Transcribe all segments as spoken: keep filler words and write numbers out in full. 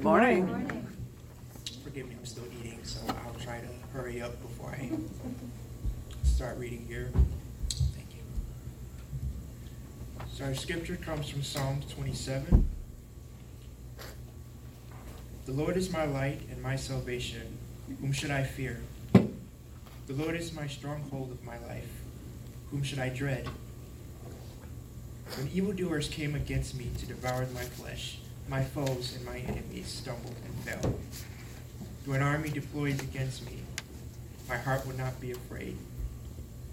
Good morning. Good morning. Forgive me, I'm still eating, so I'll try to hurry up before I start reading here. Thank you. So our scripture comes from Psalm twenty-seven. The Lord is my light and my salvation. Whom should I fear? The Lord is my stronghold of my life. Whom should I dread? When evildoers came against me to devour my flesh, my foes and my enemies stumbled and fell. Though an army deploys against me, my heart will not be afraid.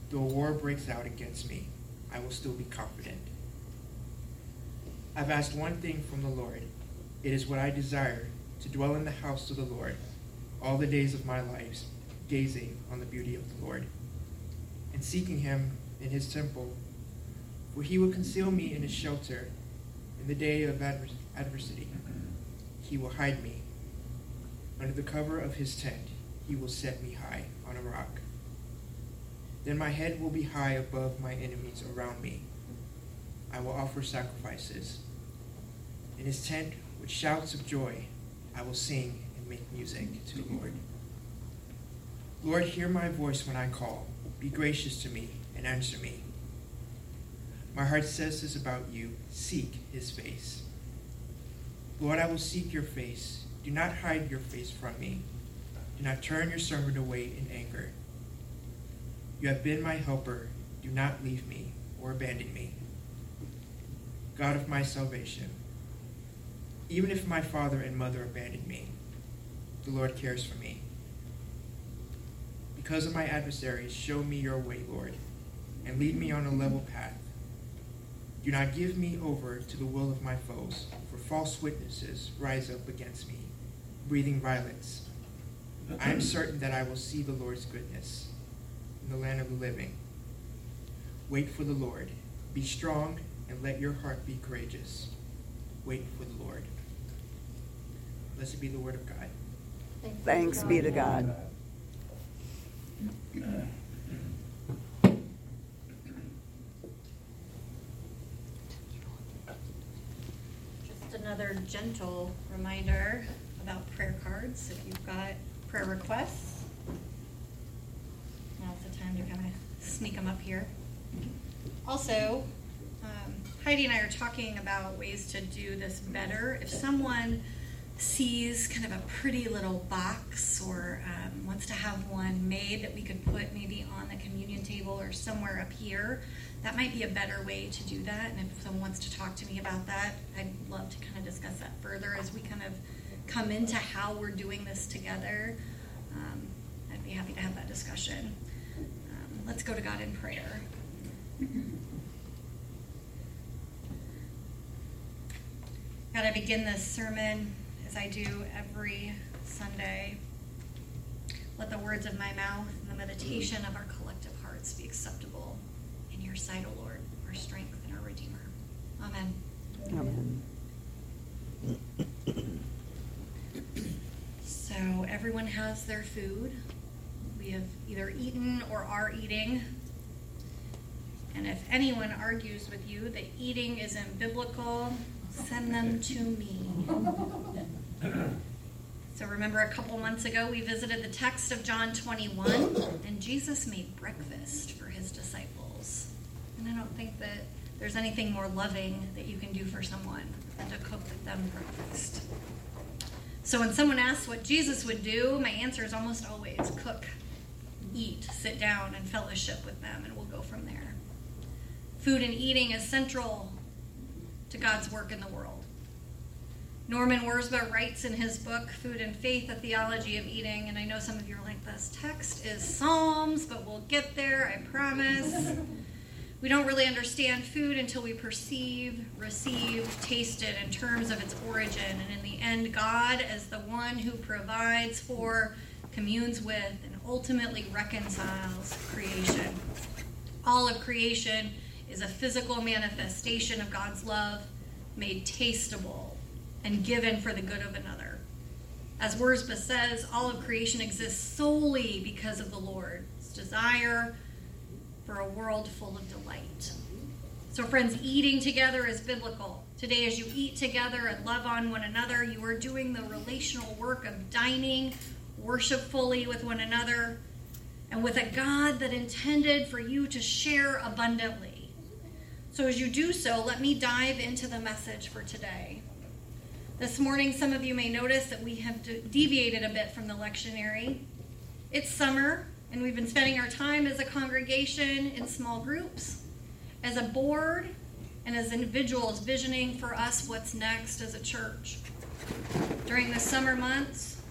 Though war breaks out against me, I will still be confident. I've asked one thing from the Lord. It is what I desire, to dwell in the house of the Lord all the days of my life, gazing on the beauty of the Lord, and seeking him in his temple, where he will conceal me in his shelter in the day of advers- adversity. He will hide me. Under the cover of his tent, he will set me high on a rock. Then my head will be high above my enemies around me. I will offer sacrifices. In his tent, with shouts of joy, I will sing and make music to the Lord. Lord, hear my voice when I call. Be gracious to me and answer me. My heart says this about you. Seek his face. Lord, I will seek your face. Do not hide your face from me. Do not turn your servant away in anger. You have been my helper. Do not leave me or abandon me. God of my salvation, even if my father and mother abandon me, the Lord cares for me. Because of my adversaries, show me your way, Lord, and lead me on a level path. Do not give me over to the will of my foes, for false witnesses rise up against me, breathing violence. I am certain that I will see the Lord's goodness in the land of the living. Wait for the Lord. Be strong and let your heart be courageous. Wait for the Lord. Blessed be the word of God. Thanks be to God. Just another gentle reminder about prayer cards. If you've got prayer requests, now's the time to kind of sneak them up here. Also, um, Heidi and I are talking about ways to do this better. If someone sees kind of a pretty little box or um, wants to have one made that we could put maybe on the communion table or somewhere up here, that might be a better way to do that. And if someone wants to talk to me about that, I'd love to kind of discuss that further as we kind of come into how we're doing this together. Um, I'd be happy to have that discussion. Um, let's go to God in prayer. God, I begin this sermon as I do every Sunday. Let the words of my mouth and the meditation of our collective hearts be acceptable in your sight, O Lord, our strength and our Redeemer. Amen. Amen. So everyone has their food. We have either eaten or are eating. And if anyone argues with you that eating isn't biblical, send them to me. So remember, a couple months ago we visited the text of John twenty-one, and Jesus made breakfast for his disciples. And I don't think that there's anything more loving that you can do for someone than to cook them breakfast. So when someone asks what Jesus would do, my answer is almost always cook, eat, sit down, and fellowship with them, and we'll go from there. Food and eating is central to God's work in the world. Norman Wirzba writes in his book, Food and Faith, A Theology of Eating, and I know some of you are like, this text is Psalms, but we'll get there, I promise. We don't really understand food until we perceive, receive, taste it in terms of its origin, and in the end, God, as the one who provides for, communes with, and ultimately reconciles creation. All of creation is a physical manifestation of God's love made tastable and given for the good of another. As Wirzba says, all of creation exists solely because of the Lord's desire for a world full of delight. So friends, eating together is biblical. Today, as you eat together and love on one another, you are doing the relational work of dining worshipfully with one another and with a God that intended for you to share abundantly. So as you do so, let me dive into the message for today. This morning, some of you may notice that we have de- deviated a bit from the lectionary. It's summer, and we've been spending our time as a congregation in small groups, as a board, and as individuals visioning for us what's next as a church. During the summer months,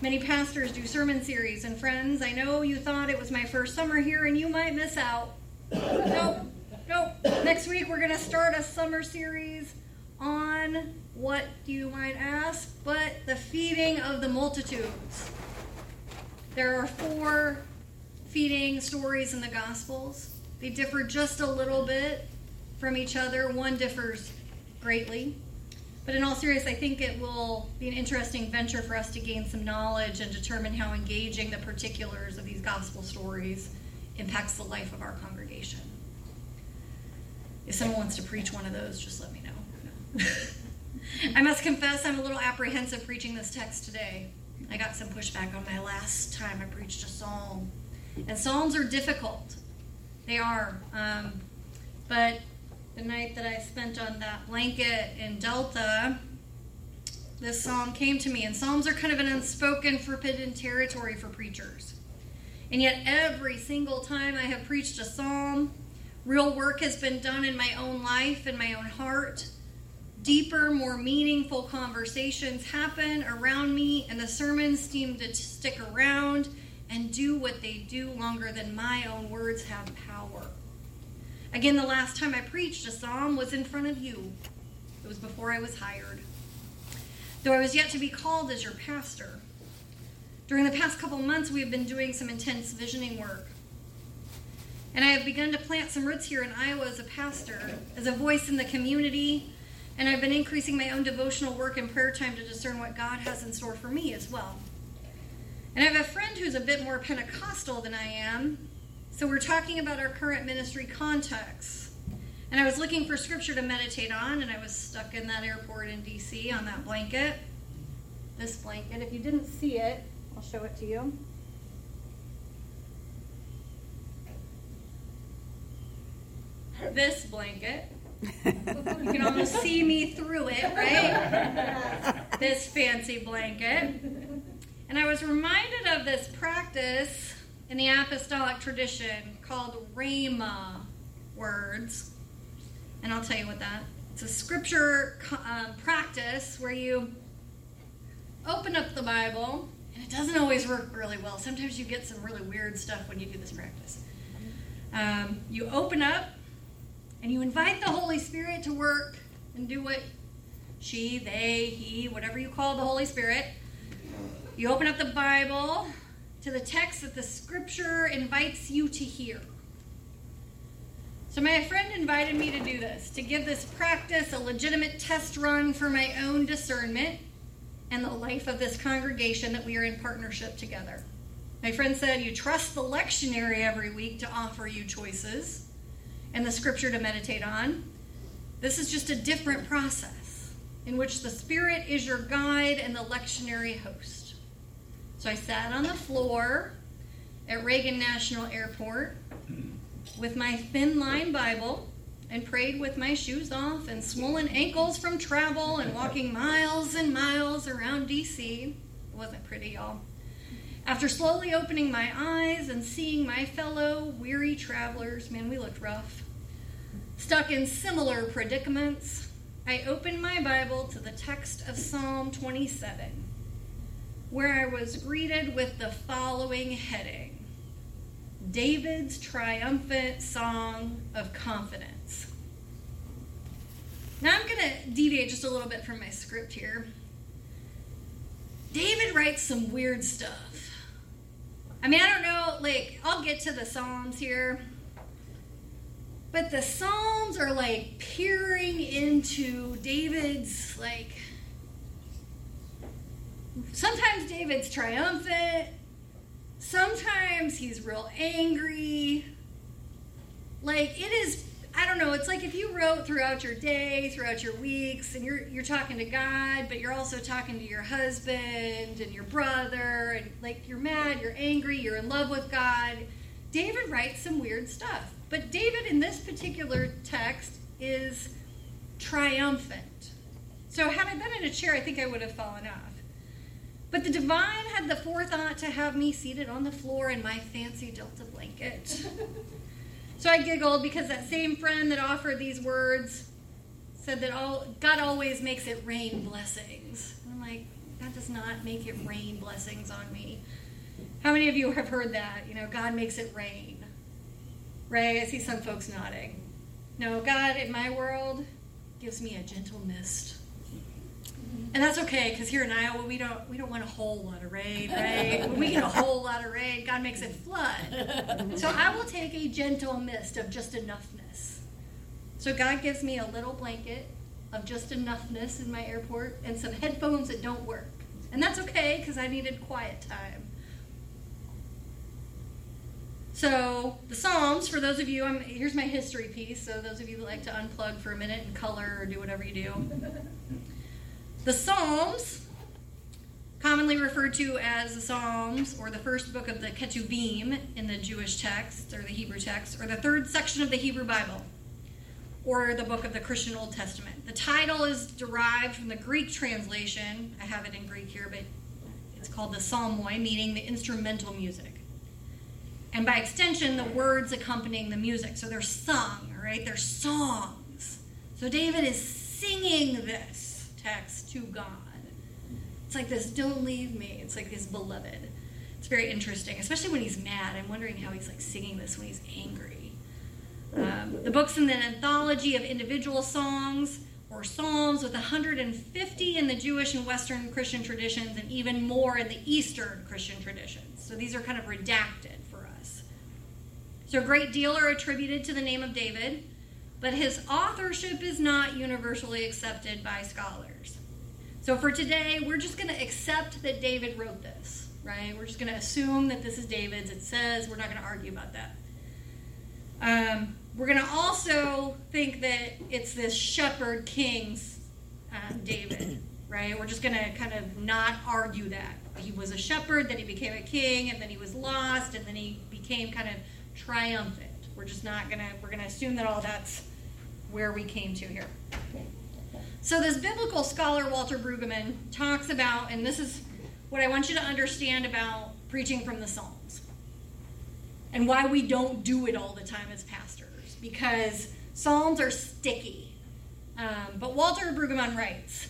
many pastors do sermon series, and friends, I know you thought it was my first summer here and you might miss out. Nope, nope. Next week we're going to start a summer series on what, you might ask, but the feeding of the multitudes. There are four feeding stories in the Gospels. They differ just a little bit from each other. One differs greatly. But in all seriousness, I think it will be an interesting venture for us to gain some knowledge and determine how engaging the particulars of these gospel stories impacts the life of our congregation. If someone wants to preach one of those, just let me know. I must confess I'm a little apprehensive preaching this text today. I got some pushback on my last time I preached a psalm. And psalms are difficult. They are. Um, but the night that I spent on that blanket in Delta, this psalm came to me. And psalms are kind of an unspoken, forbidden territory for preachers. And yet every single time I have preached a psalm, real work has been done in my own life, in my own heart. Deeper, more meaningful conversations happen around me, and the sermons seem to stick around and do what they do longer than my own words have power. Again, the last time I preached a psalm was in front of you. It was before I was hired, though I was yet to be called as your pastor. During the past couple months, we have been doing some intense visioning work. And I have begun to plant some roots here in Iowa as a pastor, as a voice in the community. And I've been increasing my own devotional work and prayer time to discern what God has in store for me as well. And I have a friend who's a bit more Pentecostal than I am, so we're talking about our current ministry context. And I was looking for scripture to meditate on, and I was stuck in that airport in D C on that blanket. This blanket, if you didn't see it, I'll show it to you. This blanket. You can almost see me through it, right? This fancy blanket. And I was reminded of this practice in the apostolic tradition called rhema words. And I'll tell you what that is. It's a scripture uh, practice where you open up the Bible, and it doesn't always work really well. Sometimes you get some really weird stuff when you do this practice. Um, you open up, and you invite the Holy Spirit to work and do what she, they, he, whatever you call the Holy Spirit. You open up the Bible to the text that the scripture invites you to hear. So my friend invited me to do this, to give this practice a legitimate test run for my own discernment and the life of this congregation that we are in partnership together. My friend said, you trust the lectionary every week to offer you choices and the scripture to meditate on. This is just a different process in which the Spirit is your guide and the lectionary host. So I sat on the floor at Reagan National Airport with my thin line Bible and prayed with my shoes off and swollen ankles from travel and walking miles and miles around D C. It wasn't pretty, y'all. After slowly opening my eyes and seeing my fellow weary travelers, man, we looked rough, stuck in similar predicaments, I opened my Bible to the text of Psalm twenty-seven, where I was greeted with the following heading: David's triumphant song of confidence. Now I'm going to deviate just a little bit from my script here. David writes some weird stuff. I mean, I don't know, like, I'll get to the Psalms here, but the Psalms are, like, peering into David's, like, sometimes David's triumphant, sometimes he's real angry. Like, it is, I don't know, it's like if you wrote throughout your day, throughout your weeks, and you're you're talking to God, but you're also talking to your husband and your brother, and like you're mad, you're angry, you're in love with God. David writes some weird stuff. But David in this particular text is triumphant. So had I been in a chair, I think I would have fallen off. But the divine had the forethought to have me seated on the floor in my fancy Delta blanket. So I giggled because that same friend that offered these words said that all, God always makes it rain blessings. And I'm like, that does not make it rain blessings on me. How many of you have heard that? You know, God makes it rain. Right? I see some folks nodding. No, God in my world gives me a gentle mist. And that's okay, because here in Iowa, we don't we don't want a whole lot of rain, right? When we get a whole lot of rain, God makes it flood. So I will take a gentle mist of just enoughness. So God gives me a little blanket of just enoughness in my airport and some headphones that don't work. And that's okay, because I needed quiet time. So the Psalms, for those of you, I'm, here's my history piece. So those of you that like to unplug for a minute and color or do whatever you do. The Psalms, commonly referred to as the Psalms, or the first book of the Ketuvim in the Jewish text, or the Hebrew text, or the third section of the Hebrew Bible, or the book of the Christian Old Testament. The title is derived from the Greek translation. I have it in Greek here, but it's called the Psalmoi, meaning the instrumental music. And by extension, the words accompanying the music. So they're sung, right? They're songs. So David is singing this text to God. It's like this, don't leave me. It's like this beloved. It's very interesting, especially when he's mad. I'm wondering how he's like singing this when he's angry. Um, the book's in the anthology of individual songs or psalms with one hundred fifty in the Jewish and Western Christian traditions and even more in the Eastern Christian traditions. So these are kind of redacted for us. So a great deal are attributed to the name of David, but his authorship is not universally accepted by scholars. So for today, we're just going to accept that David wrote this, right? We're just going to assume that this is David's. It says, we're not going to argue about that. Um, we're going to also think that it's this shepherd king's um, David, right? We're just going to kind of not argue that. He was a shepherd, then he became a king, and then he was lost, and then he became kind of triumphant. We're just not going to, we're going to assume that all that's where we came to here. So this biblical scholar, Walter Brueggemann, talks about, and this is what I want you to understand about preaching from the Psalms and why we don't do it all the time as pastors, because Psalms are sticky. Um, but Walter Brueggemann writes,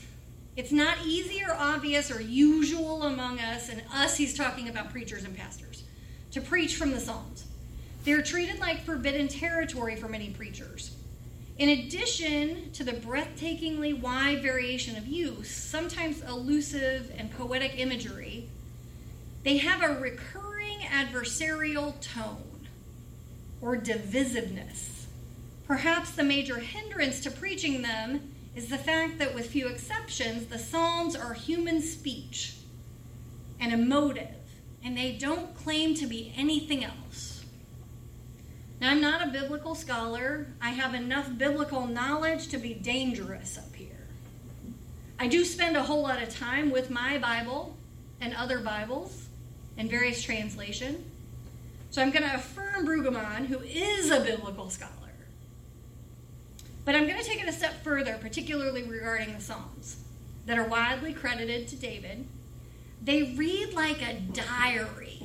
it's not easy or obvious or usual among us, and us he's talking about preachers and pastors, to preach from the Psalms. They're treated like forbidden territory for many preachers. In addition to the breathtakingly wide variation of use, sometimes elusive and poetic imagery, they have a recurring adversarial tone or divisiveness. Perhaps the major hindrance to preaching them is the fact that, with few exceptions, the Psalms are human speech and emotive, and they don't claim to be anything else. Now, I'm not a biblical scholar. I have enough biblical knowledge to be dangerous up here. I do spend a whole lot of time with my Bible and other Bibles and various translations. So I'm going to affirm Brueggemann, who is a biblical scholar. But I'm going to take it a step further, particularly regarding the Psalms that are widely credited to David. They read like a diary.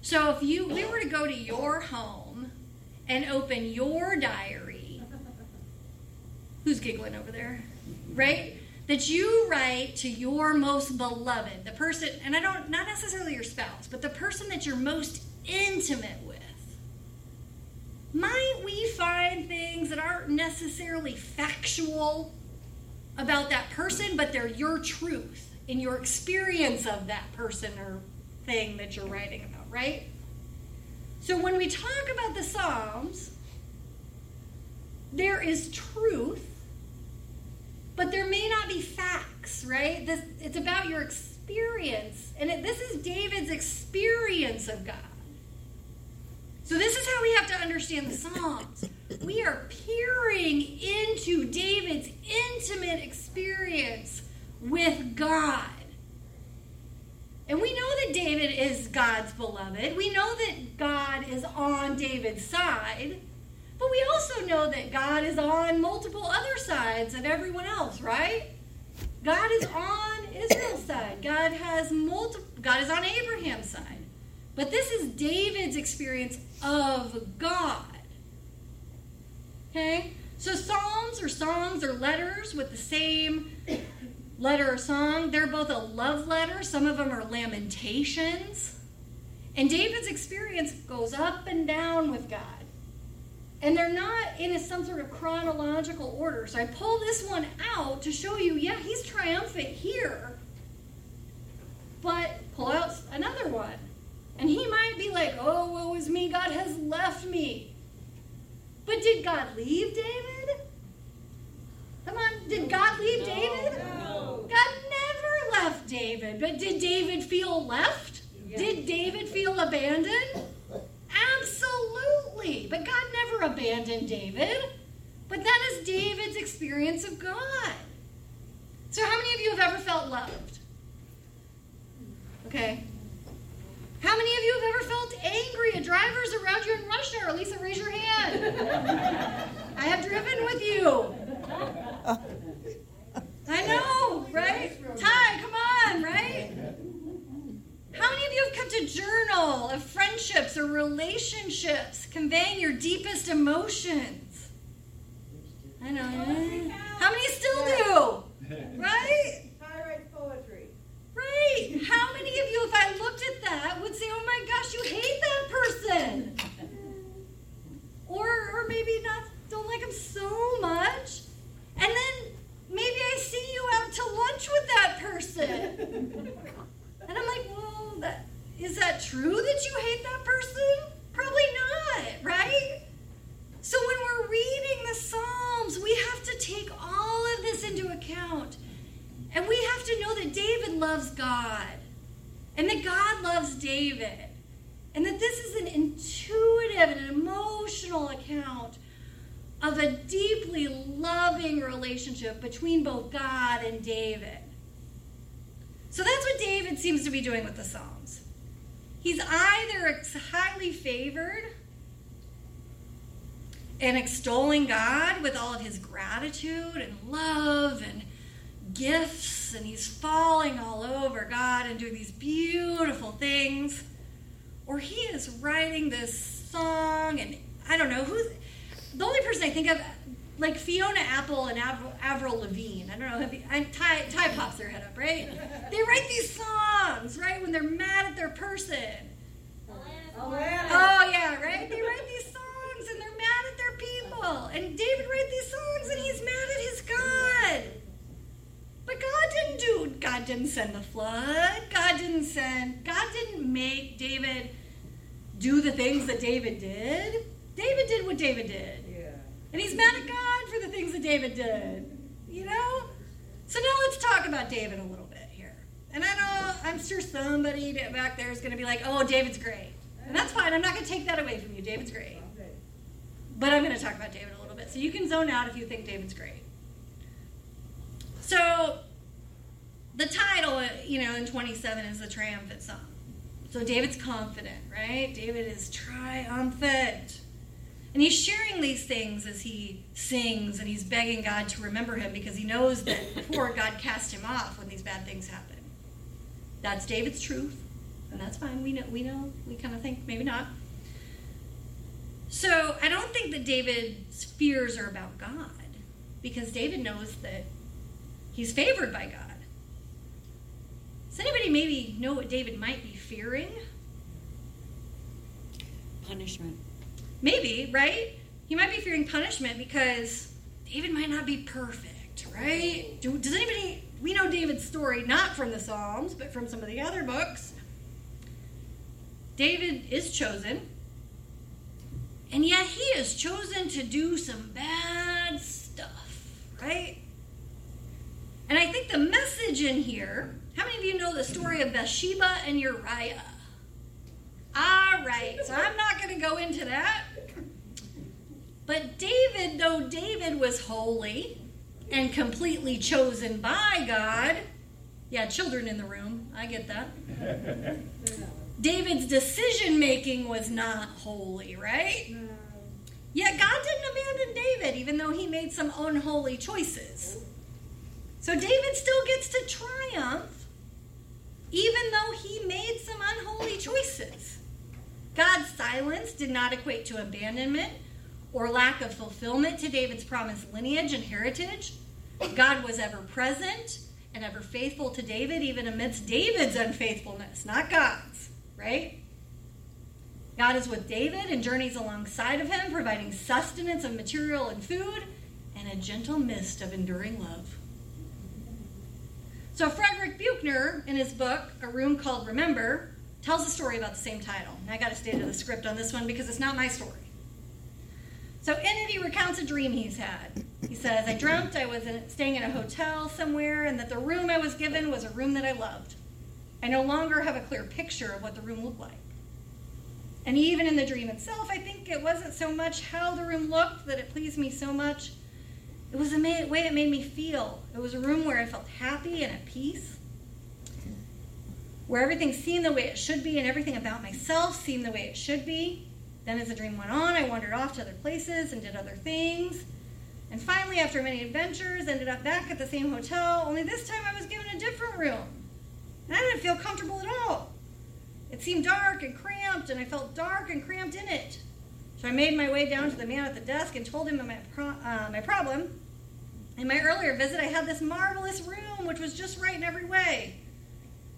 So if you we were to go to your home and open your diary, who's giggling over there, right? That you write to your most beloved, the person, and I don't, not necessarily your spouse, but the person that you're most intimate with. Might we find things that aren't necessarily factual about that person, but they're your truth and your experience of that person or thing that you're writing about? Right? So when we talk about the Psalms, there is truth, but there may not be facts, right? This, it's about your experience. And it, this is David's experience of God. So this is how we have to understand the Psalms. We are peering into David's intimate experience with God. And we know that David is God's beloved. We know that God is on David's side. But we also know that God is on multiple other sides of everyone else, right? God is on Israel's side. God has multiple. God is on Abraham's side. But this is David's experience of God. Okay? So psalms or songs or letters with the same letter or song, they're both a love letter. Some of them are lamentations. And David's experience goes up and down with God. And they're not in a, some sort of chronological order. So I pull this one out to show you, yeah, he's triumphant here. But pull out another one. And he might be like, oh, woe is me, God has left me. But did God leave David? Come on, did God leave David? No. God never left David. But did David feel left? Yes. Did David feel abandoned? Absolutely. But God never abandoned David. But that is David's experience of God. So how many of you have ever felt loved? Okay. How many of you have ever felt angry at drivers around you in rush hour? Lisa, raise your hand. I have driven with you. I know, right? Ty, come on, right? How many of you have kept a journal of friendships or relationships conveying your deepest emotions? I know. Right? How many still do? Right? I write poetry. Right. How many of you, if I looked at that, would say, oh my gosh, you hate that person? Or, or maybe not, don't like them so much. And then maybe I see you out to lunch with that person. And I'm like, well, that, is that true that you hate that person? Probably not, right? So when we're reading the Psalms, we have to take all of this into account. And we have to know that David loves God. And that God loves David. And that this is an intuitive and emotional account of a deeply loving relationship between both God and David. So that's what David seems to be doing with the Psalms. He's either highly favored and extolling God with all of his gratitude and love and gifts, and he's falling all over God and doing these beautiful things, or he is writing this song, and I don't know who's... The only person I think of, like Fiona Apple and Avril, Avril Lavigne, I don't know, have you, I, Ty, Ty pops their head up, right? They write these songs, right, when they're mad at their person. Oh, yeah, right? They write these songs, and they're mad at their people. And David wrote these songs, and he's mad at his God. But God didn't do, God didn't send the flood. God didn't send, God didn't make David do the things that David did. David did what David did. Yeah. And he's mad at God for the things that David did. You know? So now let's talk about David a little bit here. And I know, I'm sure somebody back there is going to be like, oh, David's great. And that's fine. I'm not going to take that away from you. David's great. But I'm going to talk about David a little bit. So you can zone out if you think David's great. So the title, you know, in twenty-seven is the triumphant song. So David's confident, right? David is triumphant. And he's sharing these things as he sings, and he's begging God to remember him because he knows that before God cast him off when these bad things happen. That's David's truth, and that's fine. We know, we know, we kind of think maybe not. So I don't think that David's fears are about God because David knows that he's favored by God. Does anybody maybe know what David might be fearing? Punishment. Maybe, right? He might be fearing punishment because David might not be perfect, right? Do, does anybody, we know David's story, not from the Psalms, but from some of the other books. David is chosen, and yet he is chosen to do some bad stuff, right? And I think the message in here, how many of you know the story of Bathsheba and Uriah? All right, so I'm not going to go into that. But David, though David was holy and completely chosen by God, yeah, children in the room, I get that. David's decision-making was not holy, right? No. Yet God didn't abandon David, even though he made some unholy choices. So David still gets to triumph, even though he made some unholy choices. God's silence did not equate to abandonment or lack of fulfillment to David's promised lineage and heritage. God was ever present and ever faithful to David, even amidst David's unfaithfulness, not God's, right? God is with David and journeys alongside of him, providing sustenance of material and food and a gentle mist of enduring love. So Frederick Buechner, in his book, A Room Called Remember, tells a story about the same title. And I got to stay to the script on this one because it's not my story. So in it, he recounts a dream he's had. He says, I dreamt I was staying in a hotel somewhere and that the room I was given was a room that I loved. I no longer have a clear picture of what the room looked like. And even in the dream itself, I think it wasn't so much how the room looked that it pleased me so much. It was the way it made me feel. It was a room where I felt happy and at peace, where everything seemed the way it should be and everything about myself seemed the way it should be. Then as the dream went on, I wandered off to other places and did other things. And finally, after many adventures, ended up back at the same hotel, only this time I was given a different room. And I didn't feel comfortable at all. It seemed dark and cramped, and I felt dark and cramped in it. So I made my way down to the man at the desk and told him my, pro- uh, my problem. In my earlier visit, I had this marvelous room, which was just right in every way.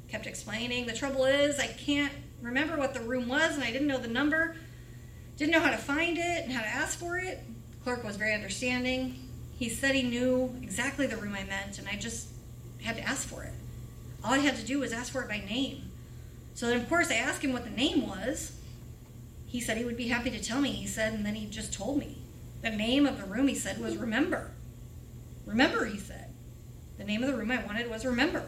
I kept explaining, the trouble is I can't remember what the room was, and I didn't know the number, didn't know how to find it and how to ask for it. The clerk was very understanding. He said he knew exactly the room I meant, and I just had to ask for it. All I had to do was ask for it by name. So then, of course, I asked him what the name was. He said he would be happy to tell me, he said, and then he just told me. The name of the room, he said, was Remember. Remember, he said. The name of the room I wanted was Remember.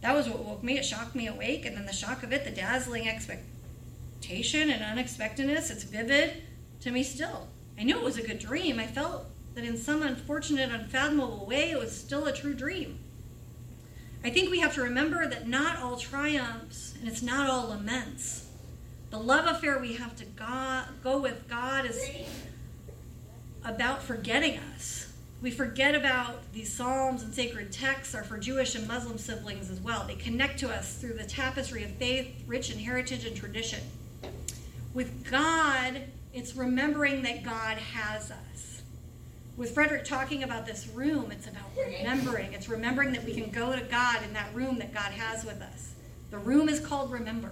That was what woke me. It shocked me awake, and then the shock of it, the dazzling expectation and unexpectedness, it's vivid to me still. I knew it was a good dream. I felt that in some unfortunate, unfathomable way, it was still a true dream. I think we have to remember that not all triumphs, and it's not all laments. The love affair we have to go, go with God is about forgetting us. We forget about these psalms and sacred texts are for Jewish and Muslim siblings as well. They connect to us through the tapestry of faith, rich in heritage and tradition. With God, it's remembering that God has us. With Frederick talking about this room, it's about remembering. It's remembering that we can go to God in that room that God has with us. The room is called Remember.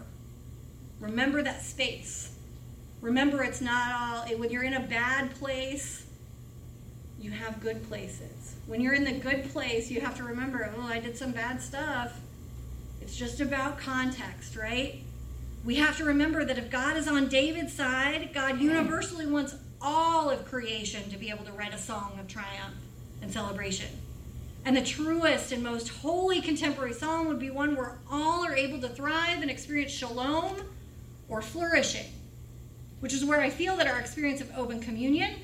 Remember that space. Remember it's not all, when you're in a bad place, you have good places. When you're in the good place, you have to remember, oh, I did some bad stuff. It's just about context, right? We have to remember that if God is on David's side, God universally wants all of creation to be able to write a song of triumph and celebration. And the truest and most holy contemporary psalm would be one where all are able to thrive and experience shalom or flourishing, which is where I feel that our experience of open communion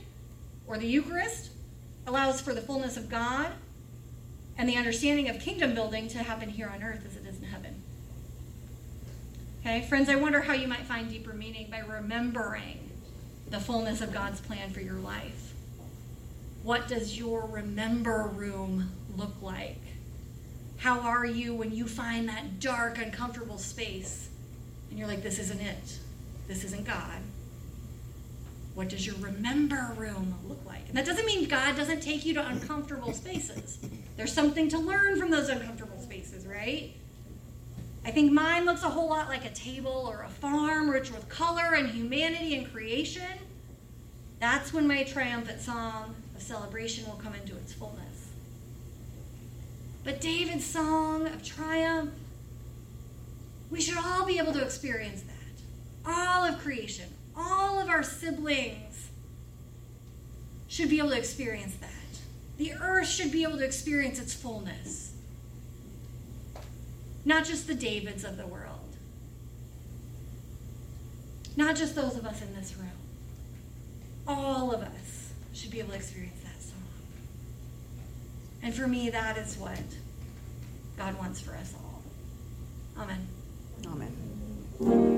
or the Eucharist allows for the fullness of God and the understanding of kingdom building to happen here on earth as it is in heaven. Okay, friends, I wonder how you might find deeper meaning by remembering the fullness of God's plan for your life. What does your remember room look like? How are you when you find that dark, uncomfortable space and you're like, this isn't it. This isn't God. What does your remember room look like? And that doesn't mean God doesn't take you to uncomfortable spaces. There's something to learn from those uncomfortable spaces, right? I think mine looks a whole lot like a table or a farm rich with color and humanity and creation. That's when my triumphant song of celebration will come into its fullness. But David's song of triumph, we should all be able to experience that. All of creation, all of our siblings should be able to experience that. The earth should be able to experience its fullness. Not just the Davids of the world. Not just those of us in this room. All of us. should be able to experience that somehow. And for me, that is what God wants for us all. Amen. Amen.